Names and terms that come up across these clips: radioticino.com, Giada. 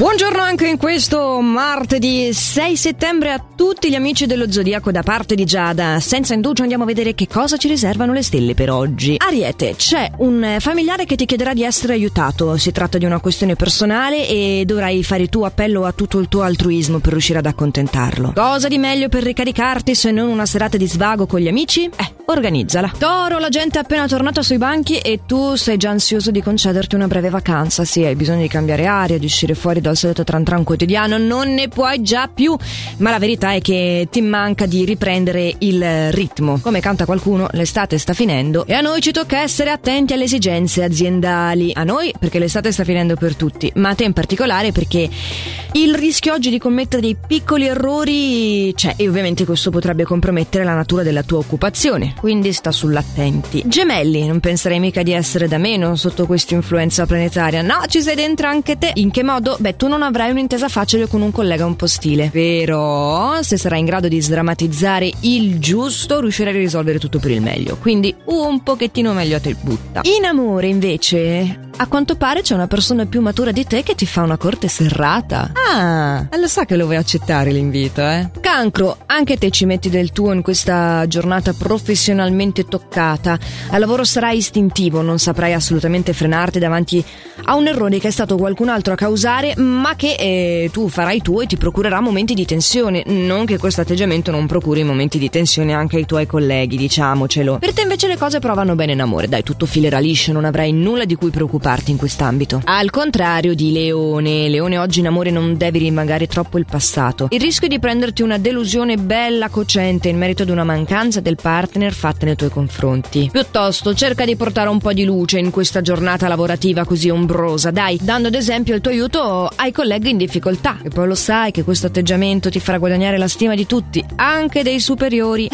Buongiorno anche in questo martedì 6 settembre a tutti gli amici dello Zodiaco da parte di Giada. Senza indugio andiamo a vedere che cosa ci riservano le stelle per oggi. Ariete, c'è un familiare che ti chiederà di essere aiutato. Si tratta di una questione personale e dovrai fare tu appello a tutto il tuo altruismo per riuscire ad accontentarlo. Cosa di meglio per ricaricarti se non una serata di svago con gli amici? Organizzala. Toro, la gente è appena tornata sui banchi e tu sei già ansioso di concederti una breve vacanza. Sì, hai bisogno di cambiare aria, di uscire fuori dal solito tran quotidiano, non ne puoi già più, ma la verità è che ti manca di riprendere il ritmo. Come canta qualcuno, l'estate sta finendo e a noi ci tocca essere attenti alle esigenze aziendali. A noi perché l'estate sta finendo per tutti, ma a te in particolare perché il rischio oggi di commettere dei piccoli errori c'è e ovviamente questo potrebbe compromettere la natura della tua occupazione, quindi sta sull'attenti. Gemelli, non penserei mica di essere da meno sotto questa influenza planetaria. No, ci sei dentro anche te. In che modo? Tu non avrai un'intesa facile con un collega un po' ostile, però se sarai in grado di sdrammatizzare il giusto riuscirai a risolvere tutto per il meglio, quindi un pochettino meglio te butta. In amore invece a quanto pare c'è una persona più matura di te che ti fa una corte serrata. Ah, lo sa che lo vuoi accettare l'invito, Cancro, anche te ci metti del tuo in questa giornata professionalmente toccata. Al lavoro sarai istintivo, non saprai assolutamente frenarti davanti a un errore che è stato qualcun altro a causare, ma che tu farai tu e ti procurerà momenti di tensione. Non che questo atteggiamento non procuri momenti di tensione anche ai tuoi colleghi, diciamocelo. Per te invece le cose però vanno bene in amore, dai, tutto filerà liscio, non avrai nulla di cui preoccuparti in quest'ambito. Al contrario di Leone, oggi in amore non devi rimangare troppo il passato. Il rischio di prenderti una delusione bella cocente in merito ad una mancanza del partner fatta nei tuoi confronti. Piuttosto cerca di portare un po' di luce in questa giornata lavorativa così ombrosa, dai, dando ad esempio il tuo aiuto ai colleghi in difficoltà. E poi lo sai che questo atteggiamento ti farà guadagnare la stima di tutti, anche dei superiori.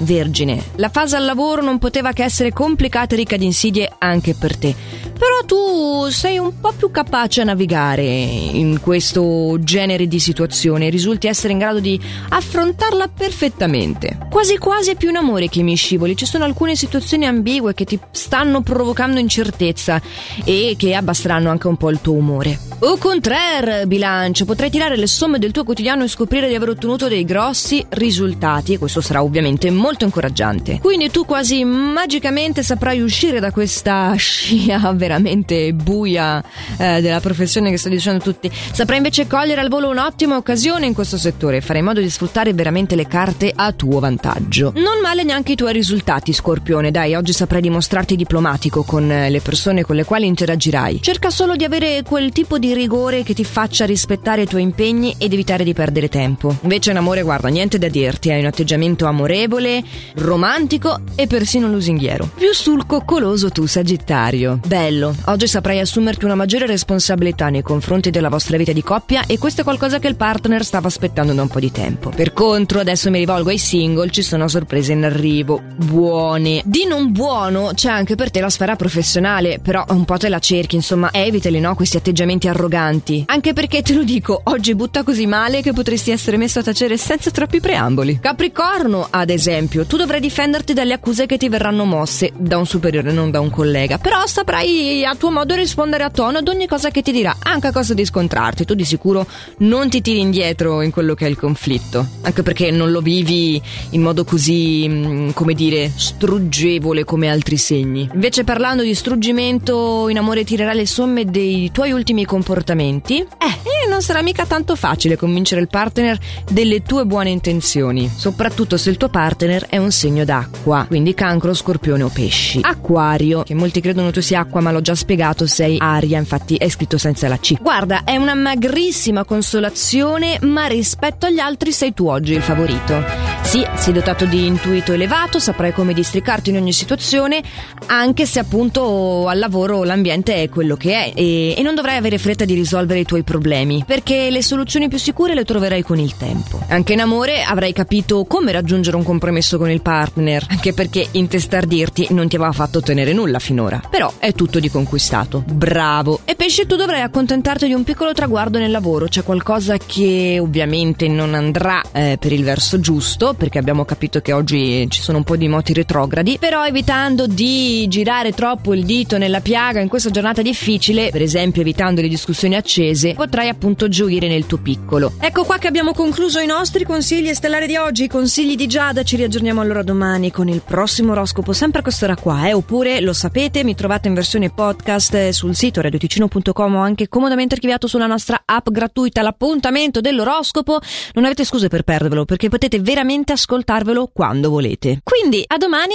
Vergine, la fase al lavoro non poteva che essere complicata e ricca di insidie anche per te, però tu sei un po' più capace a navigare in questo genere di situazione, risulti essere in grado di affrontarla perfettamente. Quasi quasi è più in amore che mi scivoli, ci sono alcune situazioni ambigue che ti stanno provocando incertezza e che abbasseranno anche un po' il tuo umore. Au contraire, Bilancio, potrai tirare le somme del tuo quotidiano e scoprire di aver ottenuto dei grossi risultati e questo sarà ovviamente molto incoraggiante. Quindi tu quasi magicamente saprai uscire da questa scia veramente buia della professione che sto dicendo tutti. Saprai invece cogliere al volo un'ottima occasione in questo settore e farai in modo di sfruttare veramente le carte a tuo vantaggio. Non male neanche i tuoi risultati, Scorpione, dai, oggi saprai dimostrarti diplomatico con le persone con le quali interagirai. Cerca solo di avere quel tipo di rigore che ti faccia rispettare i tuoi impegni ed evitare di perdere tempo. Invece in amore, guarda, niente da dirti, hai un atteggiamento amorevole, romantico e persino lusinghiero. Più sul coccoloso tu, Sagittario. Bello, oggi saprai assumerti una maggiore responsabilità nei confronti della vostra vita di coppia e questo è qualcosa che il partner stava aspettando da un po' di tempo. Per contro, adesso mi rivolgo ai single, ci sono sorprese in arrivo, buone. Di non buono c'è anche per te la sfera professionale, però un po' te la cerchi, insomma, evitali, no, questi atteggiamenti arroganti, anche perché te lo dico, oggi butta così male che potresti essere messo a tacere senza troppi preamboli. Capricorno, ad esempio, tu dovrai difenderti dalle accuse che ti verranno mosse da un superiore, non da un collega, però saprai a tuo modo rispondere a tono ad ogni cosa che ti dirà, anche a cosa di scontrarti. Tu di sicuro non ti tiri indietro in quello che è il conflitto, anche perché non lo vivi in modo così, come dire, struggevole come altri segni. Invece parlando di struggimento, in amore tirerai le somme dei tuoi ultimi comportamenti e non sarà mica tanto facile convincere il partner delle tue buone intenzioni, soprattutto se il tuo partner è un segno d'acqua, quindi Cancro, Scorpione o Pesci. Acquario, che molti credono tu sia acqua ma l'ho già spiegato, sei aria, infatti è scritto senza la C. Guarda, è una magrissima consolazione, ma rispetto agli altri sei tu oggi il favorito. Sì, sei dotato di intuito elevato, saprai come districarti in ogni situazione, anche se appunto al lavoro l'ambiente è quello che è e non dovrai avere fretta di risolvere i tuoi problemi, perché le soluzioni più sicure le troverai con il tempo. Anche in amore avrai capito come raggiungere un compromesso con il partner, anche perché intestardirti non ti aveva fatto ottenere nulla finora, però è tutto di conquistato. Bravo! E Pesce, tu dovrai accontentarti di un piccolo traguardo nel lavoro, c'è qualcosa che ovviamente non andrà per il verso giusto, perché abbiamo capito che oggi ci sono un po' di moti retrogradi, però evitando di girare troppo il dito nella piaga in questa giornata difficile, per esempio evitando le discussioni accese, potrai appunto appunto gioire nel tuo piccolo. Ecco qua che abbiamo concluso i nostri consigli stellari di oggi, i consigli di Giada. Ci riaggiorniamo allora domani con il prossimo oroscopo, sempre a quest'ora qua, oppure lo sapete, mi trovate in versione podcast sul sito radioticino.com o anche comodamente archiviato sulla nostra app gratuita. L'appuntamento dell'oroscopo, non avete scuse per perdervelo, perché potete veramente ascoltarvelo quando volete. Quindi a domani